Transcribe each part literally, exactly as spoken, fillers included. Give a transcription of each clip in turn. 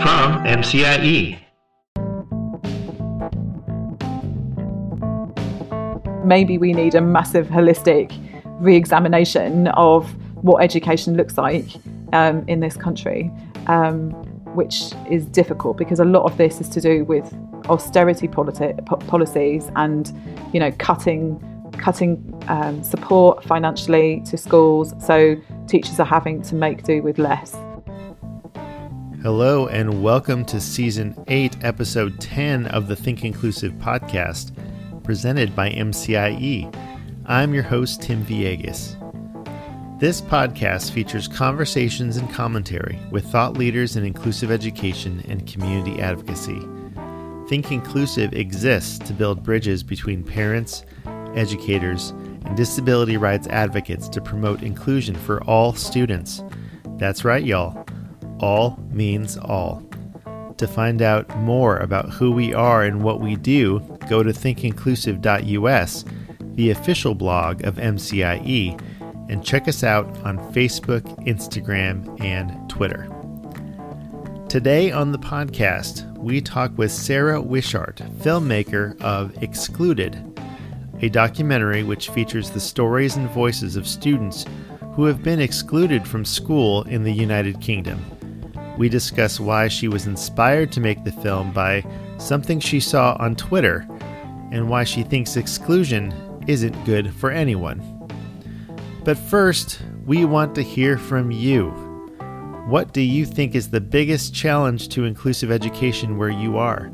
From M C I E. Maybe we need a massive holistic re-examination of what education looks like um, in this country, um, which is difficult because a lot of this is to do with austerity politi- po- policies and, you know, cutting cutting um, support financially to schools. So teachers are having to make do with less. Hello and welcome to Season eight, Episode ten of the Think Inclusive podcast, presented by M C I E. I'm your host, Tim Villegas. This podcast features conversations and commentary with thought leaders in inclusive education and community advocacy. Think Inclusive exists to build bridges between parents, educators, and disability rights advocates to promote inclusion for all students. That's right, y'all. All means all. To find out more about who we are and what we do, go to think inclusive dot U S, the official blog of M C I E, and check us out on Facebook, Instagram, and Twitter. Today on the podcast, we talk with Sarah Wishart, filmmaker of Excluded, a documentary which features the stories and voices of students who have been excluded from school in the United Kingdom. We discuss why she was inspired to make the film by something she saw on Twitter and why she thinks exclusion isn't good for anyone. But first, we want to hear from you. What do you think is the biggest challenge to inclusive education where you are?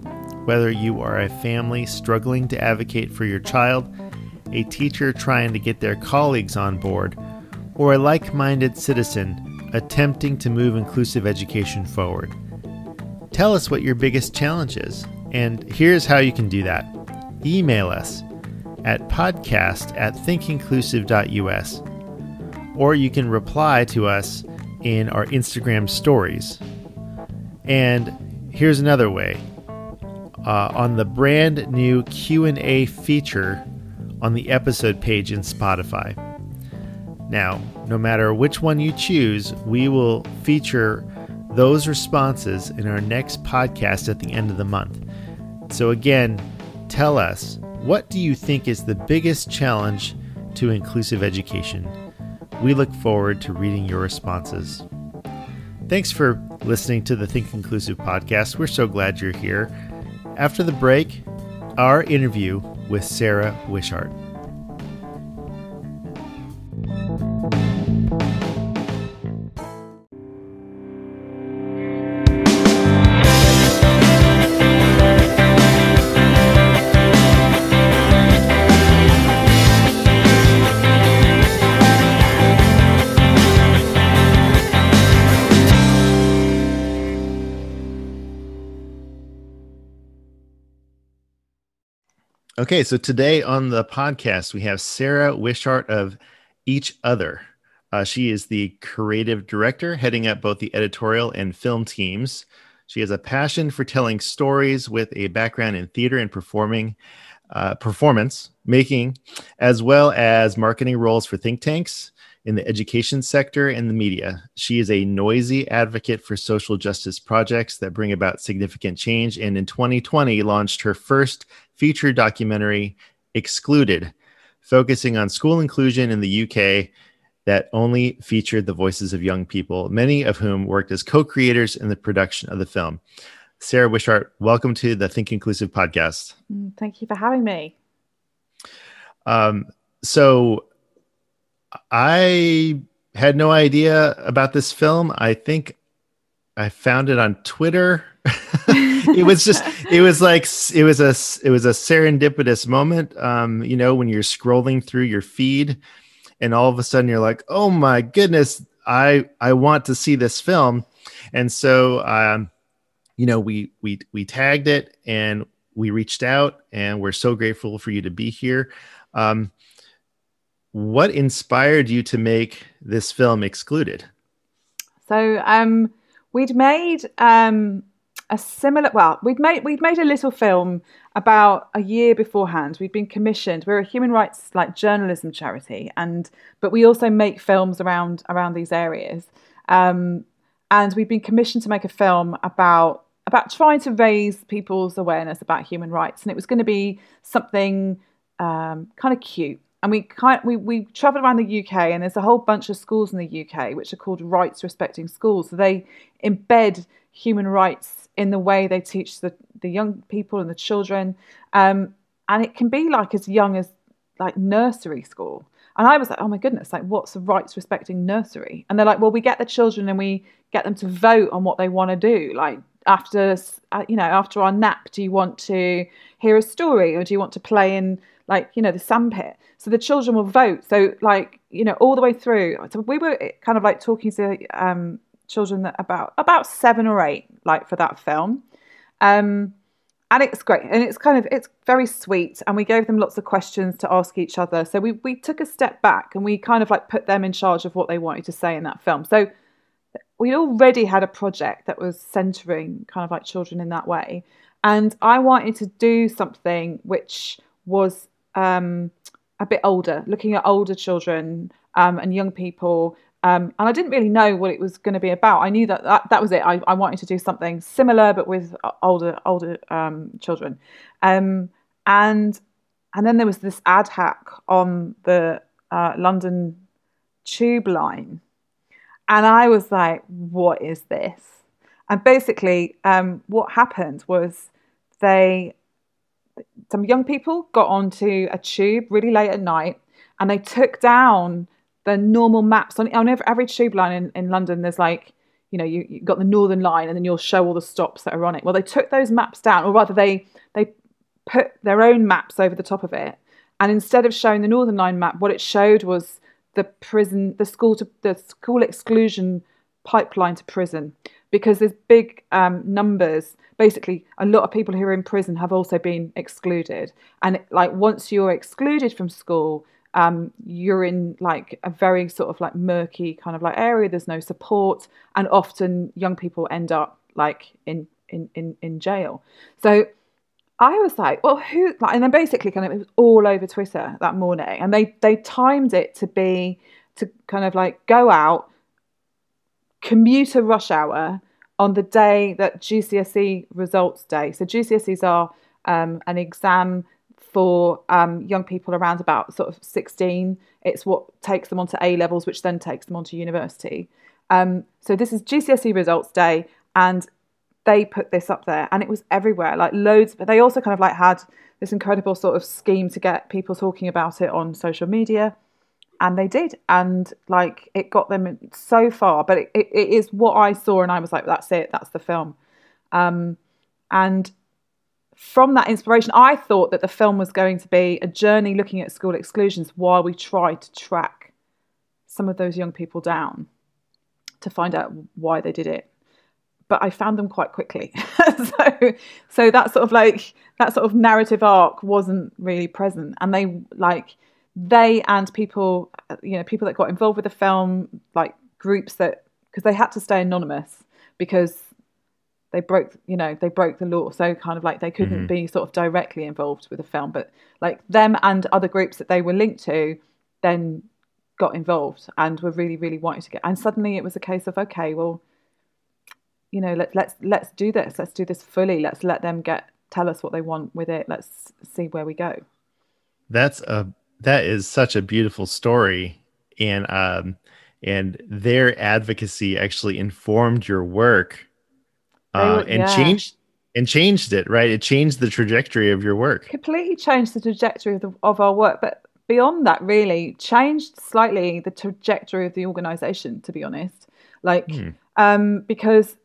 Whether you are a family struggling to advocate for your child, a teacher trying to get their colleagues on board, or a like-minded citizen attempting to move inclusive education forward. Tell us what your biggest challenge is, and here's how you can do that. Email us at podcast at think inclusive dot U S, or you can reply to us in our Instagram stories. And here's another way. Uh, on the brand new Q and A feature on the episode page in Spotify. Now, no matter which one you choose, we will feature those responses in our next podcast at the end of the month. So again, tell us, what do you think is the biggest challenge to inclusive education? We look forward to reading your responses. Thanks for listening to the Think Inclusive podcast. We're so glad you're here. After the break, our interview with Sarah Wishart. Okay, so today on the podcast, we have Sarah Wishart of Each Other. Uh, she is the creative director, heading up both the editorial and film teams. She has a passion for telling stories with a background in theater and performing, uh, performance making, as well as marketing roles for think tanks in the education sector and the media. She is a noisy advocate for social justice projects that bring about significant change, and in twenty twenty launched her first feature documentary, Excluded, focusing on school inclusion in the U K that only featured the voices of young people, many of whom worked as co-creators in the production of the film. Sarah Wishart, welcome to the Think Inclusive podcast. Thank you for having me. Um, so I had no idea about this film. I think I found it on Twitter. It was just, it was like, it was a, it was a serendipitous moment. Um, you know, when you're scrolling through your feed and all of a sudden you're like, oh my goodness, I, I want to see this film. And so, um, you know, we, we, we tagged it and we reached out, and we're so grateful for you to be here. Um, What inspired you to make this film, Excluded? So um, we'd made um, a similar, well, we'd made we'd made a little film about a year beforehand. We'd been commissioned. We're a human rights like journalism charity, and but we also make films around around these areas. Um, and we'd been commissioned to make a film about about trying to raise people's awareness about human rights, and it was going to be something um, kind of cute. And we kind we we travelled around the U K, and there's a whole bunch of schools in the U K which are called rights-respecting schools. So they embed human rights in the way they teach the, the young people and the children. Um, and it can be like as young as like nursery school. And I was like, oh my goodness, like what's a rights-respecting nursery? And they're like, well, we get the children and we get them to vote on what they want to do. Like after you know after our nap, do you want to hear a story, or do you want to play in like you know the sandpit? So the children will vote. So like, you know, all the way through. So we were kind of like talking to um, children that about, about seven or eight, like for that film. Um, and it's great. And it's kind of, it's very sweet. And we gave them lots of questions to ask each other. So we, we took a step back and we kind of like put them in charge of what they wanted to say in that film. So we already had a project that was centering kind of like children in that way. And I wanted to do something which was, um, a bit older, looking at older children um, and young people. Um, and I didn't really know what it was going to be about. I knew that that, that was it. I, I wanted to do something similar, but with older older um, children. Um, and and then there was this ad hoc on the uh, London tube line. And I was like, what is this? And basically um, what happened was they... some young people got onto a tube really late at night, and they took down the normal maps on, on every, every tube line in, in London. There's like, you know, you, you got the Northern line, and then you'll show all the stops that are on it. Well, they took those maps down, or rather they they put their own maps over the top of it. And instead of showing the Northern line map, what it showed was the prison, the school to the school exclusion pipeline to prison. Because there's big um, numbers. Basically, a lot of people who are in prison have also been excluded. And like once you're excluded from school, um, you're in like a very sort of like murky kind of like area. There's no support, and often young people end up like in in in, in jail. So I was like, well, who? And then basically, kind of, it was all over Twitter that morning, and they they timed it to be to kind of like go out. Commuter rush hour on the day that G C S E results day. So G C S Es are um, an exam for um, young people around about sort of sixteen. It's what takes them onto A levels, which then takes them onto university. Um, so this is G C S E results day, and they put this up there, and it was everywhere, like loads. But they also kind of like had this incredible sort of scheme to get people talking about it on social media. And they did. And like it got them so far, but it, it, it is what I saw. And I was like, that's it. That's the film. Um, and from that inspiration, I thought that the film was going to be a journey looking at school exclusions while we tried to track some of those young people down to find out why they did it. but I found them quite quickly. so so that sort of like that sort of narrative arc wasn't really present. And they like they and people, you know, people that got involved with the film, like groups that, because they had to stay anonymous because they broke, you know, they broke the law. So kind of like they couldn't mm-hmm. be sort of directly involved with the film, but like them and other groups that they were linked to then got involved and were really, really wanting to get. And suddenly it was a case of, okay, well, you know, let, let's, let's do this. Let's do this fully. Let's let them get, tell us what they want with it. Let's see where we go. That's a, that is such a beautiful story. And, um, and their advocacy actually informed your work. Uh, and yeah. changed and changed it, right? It changed the trajectory of your work. Completely changed the trajectory of, the, of our work. But beyond that, really changed slightly the trajectory of the organization, to be honest, like, hmm. um, because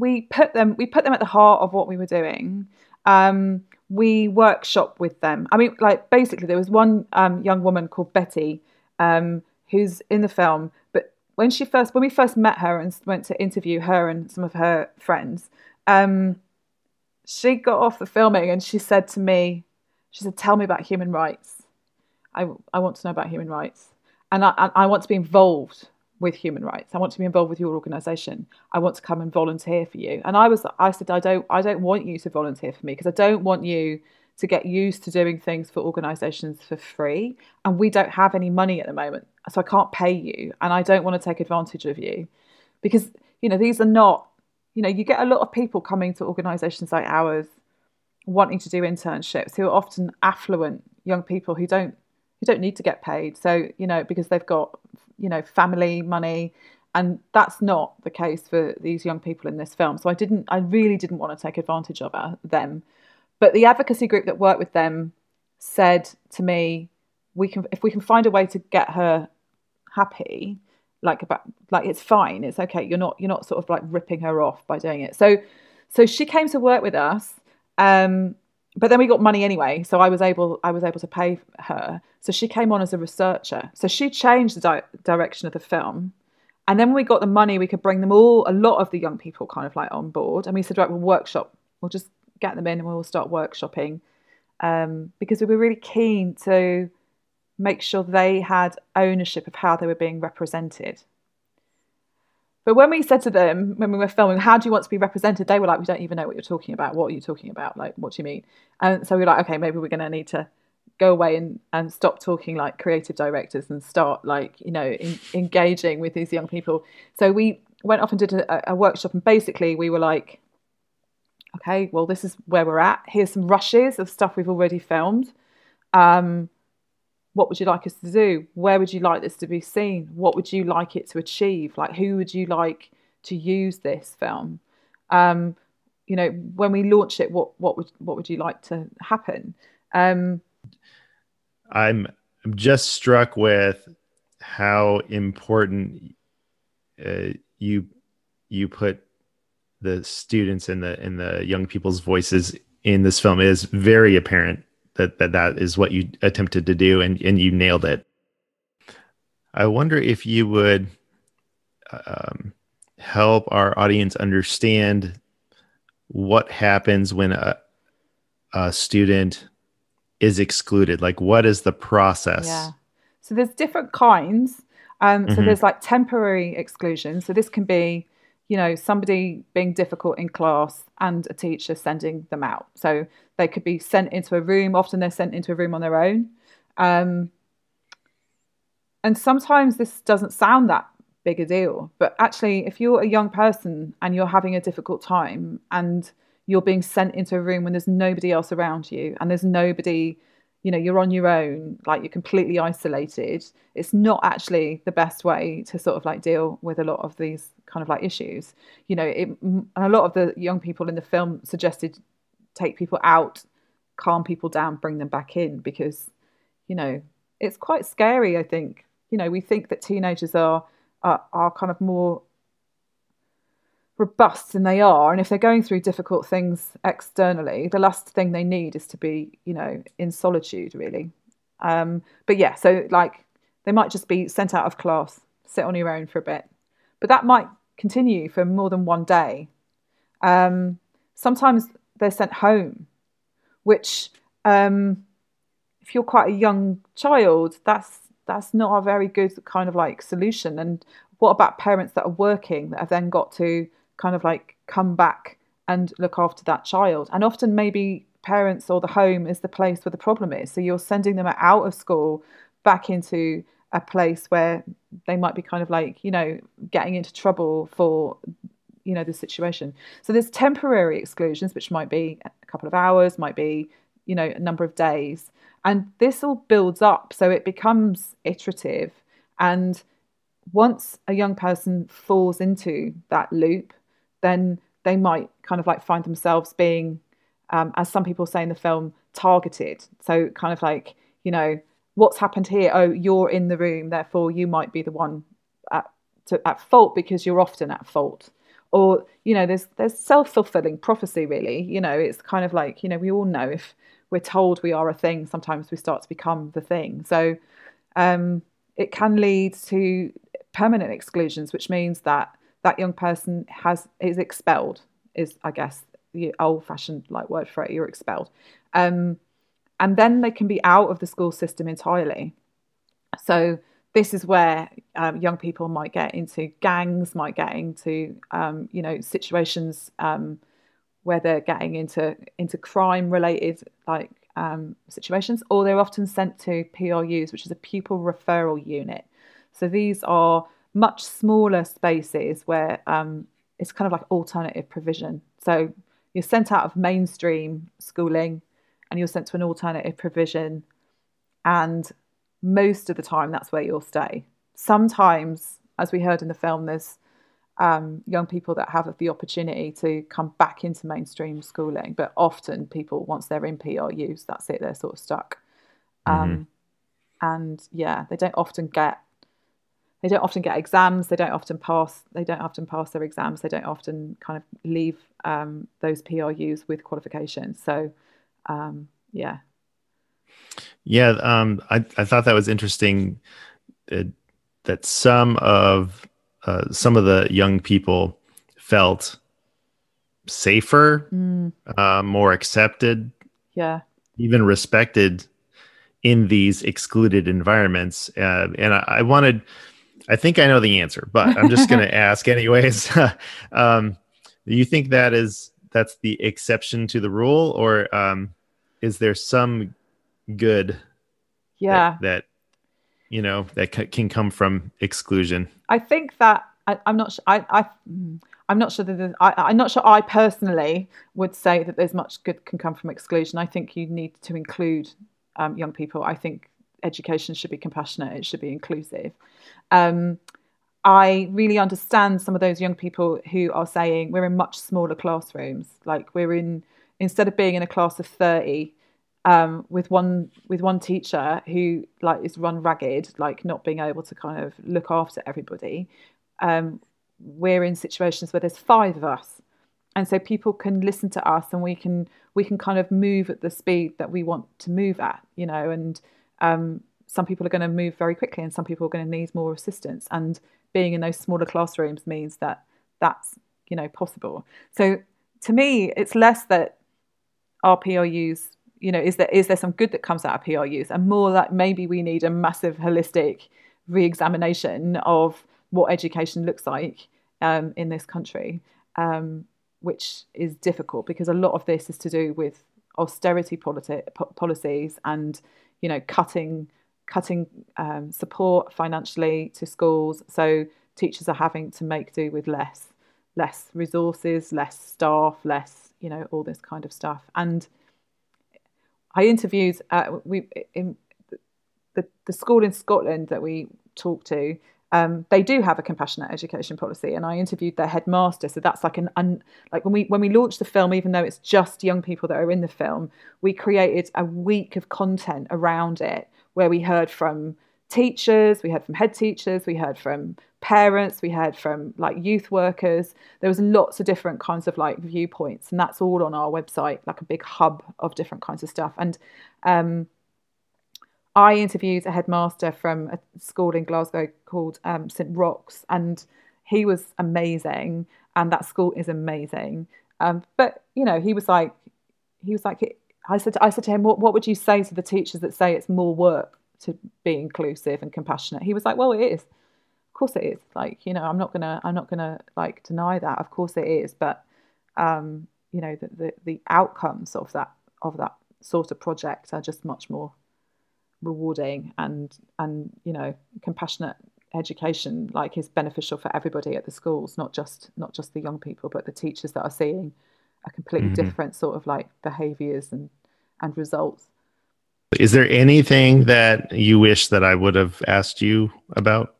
we put them, we put them at the heart of what we were doing. Um, we workshop with them. I mean, like basically there was one um, young woman called Betty um, who's in the film, but When she first, when we first met her and went to interview her and some of her friends, um, she got off the filming and she said to me, she said, "Tell me about human rights. I, I want to know about human rights, and I, I want to be involved with human rights. I want to be involved with your organisation. I want to come and volunteer for you." And I was, I said, "I don't, I don't want you to volunteer for me because I don't want you to get used to doing things for organisations for free, and we don't have any money at the moment." So I can't pay you and I don't want to take advantage of you because, you know, these are not, you know, you get a lot of people coming to organisations like ours wanting to do internships who are often affluent young people who don't, who don't need to get paid. So, you know, because they've got, you know, family money, and that's not the case for these young people in this film. So I didn't, I really didn't want to take advantage of them. But the advocacy group that worked with them said to me, we can, if we can find a way to get her happy, like about like it's fine, it's okay, you're not you're not sort of like ripping her off by doing it. So so she came to work with us, um but then we got money anyway, so I was able I was able to pay her. So she came on as a researcher, so she changed the di- direction of the film. And then when we got the money, we could bring them all, a lot of the young people kind of like on board, and we said, right, we'll workshop, we'll just get them in and we'll start workshopping, um because we were really keen to make sure they had ownership of how they were being represented. But when we said to them, when we were filming, how do you want to be represented? They were like, we don't even know what you're talking about. What are you talking about? Like, what do you mean? And so we were like, okay, maybe we're going to need to go away and, and stop talking like creative directors and start like, you know, in, engaging with these young people. So we went off and did a, a workshop, and basically we were like, okay, well, this is where we're at. Here's some rushes of stuff we've already filmed. Um, What would you like us to do? Where would you like this to be seen? What would you like it to achieve? Like, who would you like to use this film? Um, you know, when we launch it, what what would what would you like to happen? Um, I'm just struck with how important uh, you you put the students and the and the young people's voices in this film. It is very apparent that that, that is what you attempted to do, and, and you nailed it. I wonder if you would um, help our audience understand what happens when a, a student is excluded. Like, what is the process? Yeah. So there's different kinds. Um, so mm-hmm. there's like temporary exclusion. So this can be, you know, somebody being difficult in class and a teacher sending them out. So they could be sent into a room. Often they're sent into a room on their own. Um, and sometimes this doesn't sound that big a deal, but actually if you're a young person and you're having a difficult time and you're being sent into a room when there's nobody else around you and there's nobody, you know, you're on your own, like you're completely isolated, it's not actually the best way to sort of like deal with a lot of these kind of like issues. You know, it, and a lot of the young people in the film suggested take people out, calm people down, bring them back in, because, you know, it's quite scary, I think. You know, we think that teenagers are are, are kind of more robust than they are, and if they're going through difficult things externally, the last thing they need is to be, you know, in solitude, really. Um but yeah, so like they might just be sent out of class, sit on your own for a bit, but that might continue for more than one day, Um, sometimes they're sent home, which um, if you're quite a young child, that's that's not a very good kind of like solution. And what about parents that are working that have then got to kind of like come back and look after that child? And often maybe parents or the home is the place where the problem is. So you're sending them out of school back into a place where they might be kind of like, you know, getting into trouble for, you know, the situation. So there's temporary exclusions, which might be a couple of hours, might be, you know, a number of days. And this all builds up. So it becomes iterative. And once a young person falls into that loop, then they might kind of like find themselves being, um, as some people say in the film, targeted. So kind of like, you know, what's happened here? Oh, you're in the room, therefore you might be the one at, to, at fault, because you're often at fault. Or, you know, there's there's self-fulfilling prophecy, really. You know, it's kind of like, you know, we all know if we're told we are a thing, sometimes we start to become the thing. So um, it can lead to permanent exclusions, which means that that young person has is expelled, is, I guess, the old-fashioned like word for it. You're expelled. Um, And then they can be out of the school system entirely. So this is where um, young people might get into gangs, might get into, um, you know, situations um, where they're getting into, into crime-related like um, situations, or they're often sent to P R Us, which is a pupil referral unit. So these are much smaller spaces where um, it's kind of like alternative provision. So you're sent out of mainstream schooling, and you're sent to an alternative provision, and most of the time that's where you'll stay. Sometimes, as we heard in the film, there's um, young people that have the opportunity to come back into mainstream schooling, but often people, once they're in P R Us, that's it, they're sort of stuck. Um, mm-hmm. And yeah, they don't often get they don't often get exams, they don't often pass, they don't often pass their exams, they don't often kind of leave um, those P R Us with qualifications. So Um, yeah. Yeah. Um, I, I thought that was interesting uh, that some of, uh, some of the young people felt safer, mm. uh, more accepted, yeah, even respected in these excluded environments. Uh, and I, I wanted, I think I know the answer, but I'm just going to ask anyways. um, do you think that is, that's the exception to the rule, or, um, is there some good yeah. that, that, you know, that c- can come from exclusion? I think that I, I'm not sure. I, I, I'm not sure that I, I'm not sure I personally would say that there's much good can come from exclusion. I think you need to include um, young people. I think education should be compassionate. It should be inclusive. Um, I really understand some of those young people who are saying we're in much smaller classrooms. Like we're in, instead of being in a class of thirty um, with one with one teacher who like is run ragged, like not being able to kind of look after everybody, um, we're in situations where there's five of us, and so people can listen to us, and we can we can kind of move at the speed that we want to move at, you know. And um, some people are going to move very quickly, and some people are going to need more assistance, and being in those smaller classrooms means that that's, you know, possible. So to me, it's less that our P R Us, you know, is there is there some good that comes out of P R Us, and more that maybe we need a massive holistic re-examination of what education looks like um, in this country, um, which is difficult because a lot of this is to do with austerity politi- policies and, you know, cutting cutting um, support financially to schools. So teachers are having to make do with less, less resources, less staff, less, you know, all this kind of stuff. And I interviewed, uh, we in the, the school in Scotland that we talked to, um, they do have a compassionate education policy. And I interviewed their headmaster. So that's like an, un, like when we, when we launched the film, even though it's just young people that are in the film, we created a week of content around it, where we heard from teachers, we heard from head teachers, we heard from parents, we heard from like youth workers. There was lots of different kinds of like viewpoints, and that's all on our website, like a big hub of different kinds of stuff. And um, I interviewed a headmaster from a school in Glasgow called um, Saint Rocks, and he was amazing, and that school is amazing. Um, but, you know, he was like, he was like, I said, I said to him, what, what would you say to the teachers that say it's more work to be inclusive and compassionate? He was like, well, it is. Of course it is. Like, you know, I'm not going to, I'm not going to like deny that. Of course it is. But, um, you know, the, the, the outcomes of that, of that sort of project are just much more rewarding and, and, you know, compassionate education like is beneficial for everybody at the schools, not just, not just the young people, but the teachers that are seeing a completely mm-hmm. different sort of like behaviors and, and results. Is there anything that you wish that I would have asked you about?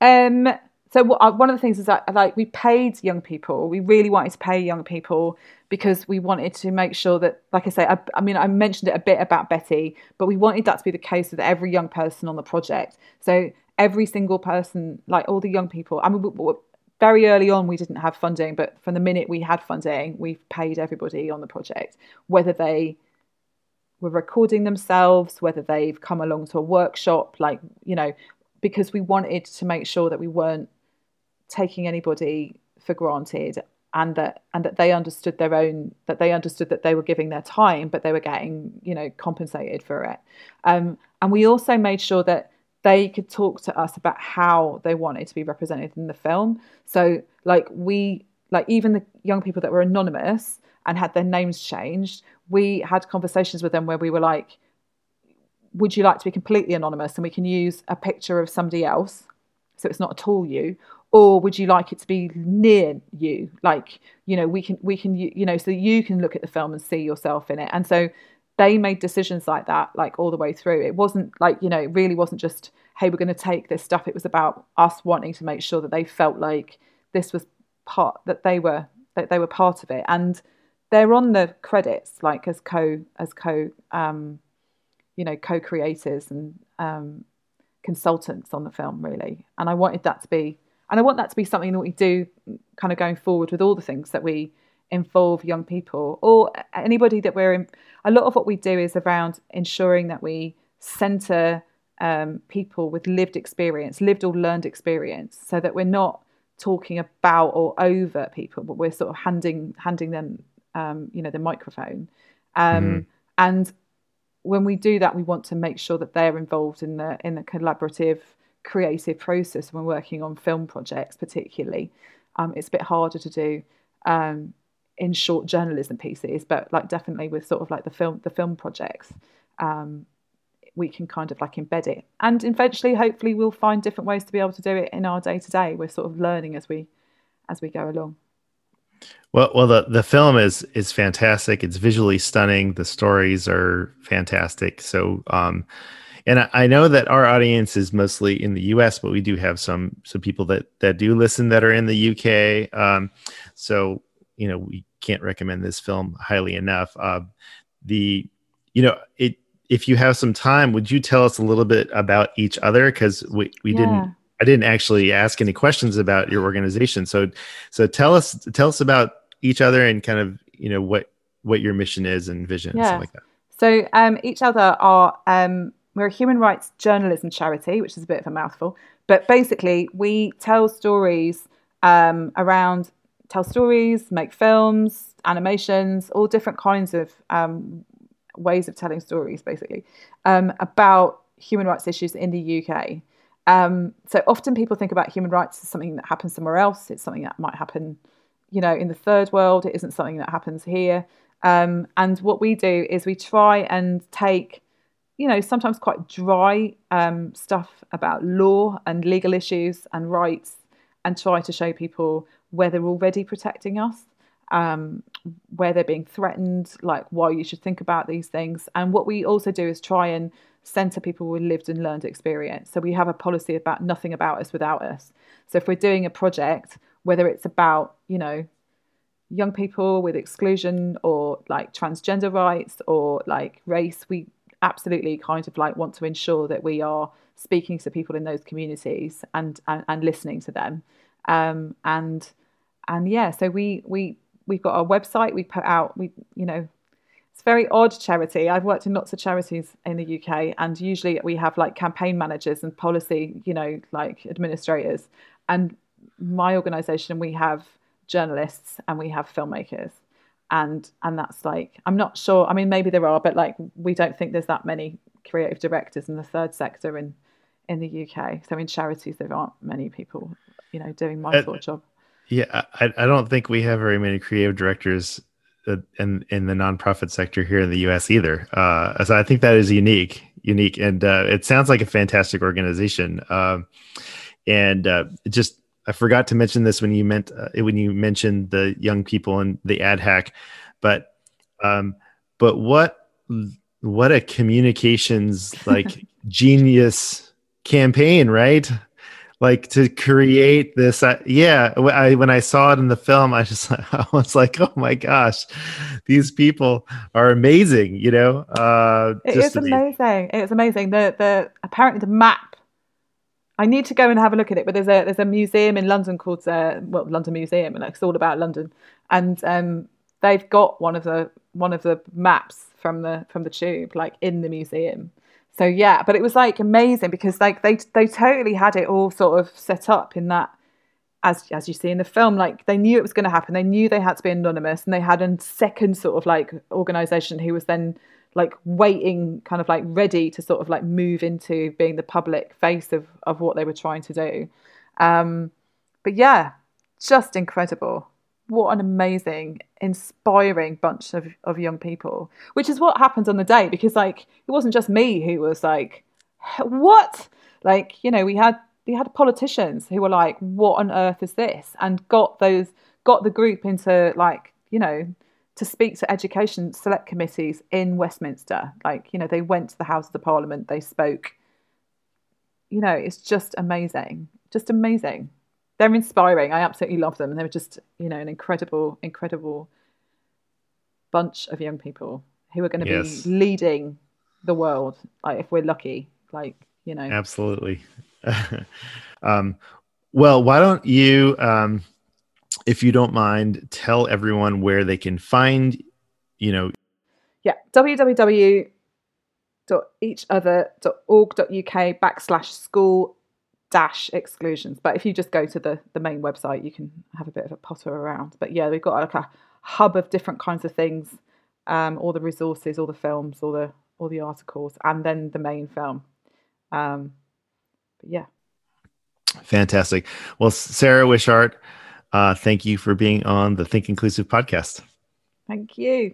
Um, so what, uh, one of the things is that like we paid young people. We really wanted to pay young people because we wanted to make sure that, like I say, I, I mean, I mentioned it a bit about Betty, but we wanted that to be the case with every young person on the project. So every single person, like all the young people, I mean, we, we, very early on, we didn't have funding, but from the minute we had funding, we've paid everybody on the project, whether they were recording themselves, whether they've come along to a workshop, like, you know, because we wanted to make sure that we weren't taking anybody for granted, and that and that they understood their own, that they understood that they were giving their time, but they were getting, you know, compensated for it. Um, and we also made sure that they could talk to us about how they wanted to be represented in the film. So like we, like even the young people that were anonymous and had their names changed, we had conversations with them where we were like, would you like to be completely anonymous and we can use a picture of somebody else so it's not at all you, or would you like it to be near you? Like, you know, we can, we can, you know, so you can look at the film and see yourself in it. And so they made decisions like that, like all the way through. It wasn't like, you know, it really wasn't just, hey, we're going to take this stuff. It was about us wanting to make sure that they felt like this was part, that they were, that they were part of it. And they're on the credits, like as co, as co, um, you know, co-creators and um, consultants on the film, really. And I wanted that to be, and I want that to be something that we do kind of going forward with all the things that we involve young people or anybody that we're in. A lot of what we do is around ensuring that we center um, people with lived experience, lived or learned experience, so that we're not talking about or over people, but we're sort of handing, handing them, um, you know, the microphone. Um, mm-hmm. And when we do that, we want to make sure that they're involved in the, in the collaborative creative process when working on film projects, particularly. Um, it's a bit harder to do, um, in short journalism pieces, but like definitely with sort of like the film, the film projects, um, we can kind of like embed it, and eventually, hopefully we'll find different ways to be able to do it in our day to day. We're sort of learning as we, as we go along. Well, well, the, the film is, is fantastic. It's visually stunning. The stories are fantastic. So, um, and I, I know that our audience is mostly in the U S, but we do have some, some people that, that do listen that are in the U K. Um, so, you know, we can't recommend this film highly enough. Uh, the, you know, it, if you have some time, would you tell us a little bit about Each Other? Cause we, we yeah. didn't, I didn't actually ask any questions about your organization. So, so tell us, tell us about Each Other and kind of, you know, what, what your mission is and vision yeah. and stuff like that. So, um, Each Other are, um, we're a human rights journalism charity, which is a bit of a mouthful, but basically we tell stories, um, around, tell stories, make films, animations, all different kinds of um, ways of telling stories, basically, um, about human rights issues in the U K. Um, so often people think about human rights as something that happens somewhere else. It's something that might happen, you know, in the third world. It isn't something that happens here. Um, and what we do is we try and take, you know, sometimes quite dry um, stuff about law and legal issues and rights, and try to show people where they're already protecting us, um, where they're being threatened, like why you should think about these things. And what we also do is try and centre people with lived and learned experience. So we have a policy about nothing about us without us. So if we're doing a project, whether it's about, you know, young people with exclusion or like transgender rights or like race, we absolutely kind of like want to ensure that we are speaking to people in those communities and, and, and listening to them. Um, and, and yeah, so we, we, we've got our website, we put out, we, you know, it's a very odd charity. I've worked in lots of charities in the U K, and usually we have like campaign managers and policy, you know, like administrators, and my organisation, we have journalists and we have filmmakers. And and that's like, I'm not sure. I mean, maybe there are, but like, we don't think there's that many creative directors in the third sector in in the U K. So in charities, there aren't many people, you know, doing my uh, sort of job. Yeah, I, I don't think we have very many creative directors in in the nonprofit sector here in the U S either. Uh, so I think that is unique, unique, and uh, it sounds like a fantastic organization. Um, and uh, just. I forgot to mention this when you meant uh, when you mentioned the young people and the ad hack, but um, but what what a communications like genius campaign, right? Like to create this, uh, yeah. I, when I saw it in the film, I just I was like, oh my gosh, these people are amazing, you know. Uh, it is amazing. Be- it's amazing. The the apparently the map. I need to go and have a look at it, but there's a there's a museum in London called uh, well London Museum, and it's all about London. And um, they've got one of the one of the maps from the from the tube, like in the museum. So yeah, but it was like amazing because like they they totally had it all sort of set up in that, as as you see in the film, like they knew it was going to happen. They knew they had to be anonymous, and they had a second sort of like organisation who was then like waiting, kind of like ready to sort of like move into being the public face of, of what they were trying to do. Um, but yeah, just incredible. What an amazing, inspiring bunch of, of young people, which is what happened on the day, because like, it wasn't just me who was like, what? Like, you know, we had, we had politicians who were like, what on earth is this? And got those, got the group into like, you know, to speak to education select committees in Westminster. Like, you know, they went to the House of the Parliament, they spoke. You know, it's just amazing. Just amazing. They're inspiring. I absolutely love them. And they were just, you know, an incredible, incredible bunch of young people who are going to yes. be leading the world, like, if we're lucky. Like, you know. Absolutely. um, well, why don't you... Um... if you don't mind, tell everyone where they can find, you know. Yeah, www dot each other dot org dot u k backslash school dash exclusions. But if you just go to the, the main website, you can have a bit of a potter around. But yeah, we've got like a hub of different kinds of things, um, all the resources, all the films, all the all the articles, and then the main film. Um, but yeah. Fantastic. Well, Sarah Wishart, Uh, thank you for being on the Think Inclusive podcast. Thank you.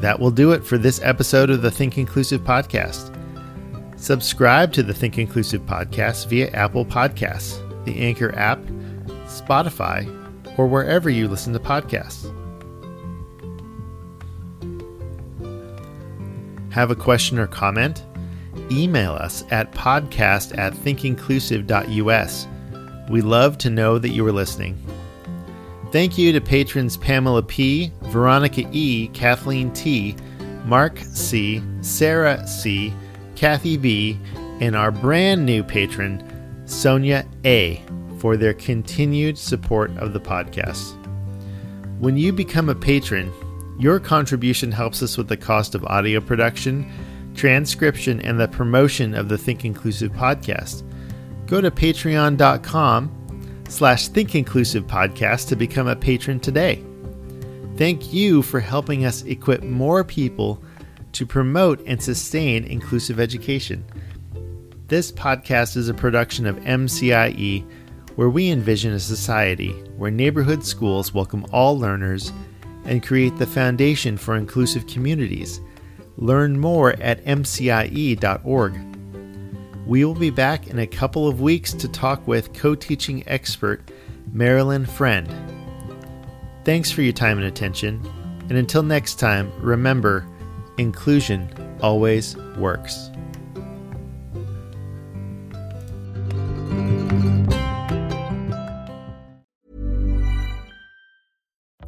That will do it for this episode of the Think Inclusive podcast. Subscribe to the Think Inclusive podcast via Apple Podcasts, the Anchor app, Spotify, or wherever you listen to podcasts. Have a question or comment? Email us at podcast at thinkinclusive.us. We love to know that you are listening. Thank you to patrons Pamela P, Veronica E, Kathleen T, Mark C, Sarah C, Kathy B, and our brand new patron, Sonia A, for their continued support of the podcast. When you become a patron, your contribution helps us with the cost of audio production, transcription, and the promotion of the Think Inclusive podcast. Go to patreon.com slash Think Inclusive podcast to become a patron today. Thank you for helping us equip more people to promote and sustain inclusive education. This podcast is a production of M C I E, where we envision a society where neighborhood schools welcome all learners and create the foundation for inclusive communities. Learn more at M C I E dot org. We will be back in a couple of weeks to talk with co-teaching expert Marilyn Friend. Thanks for your time and attention. And until next time, remember, inclusion always works.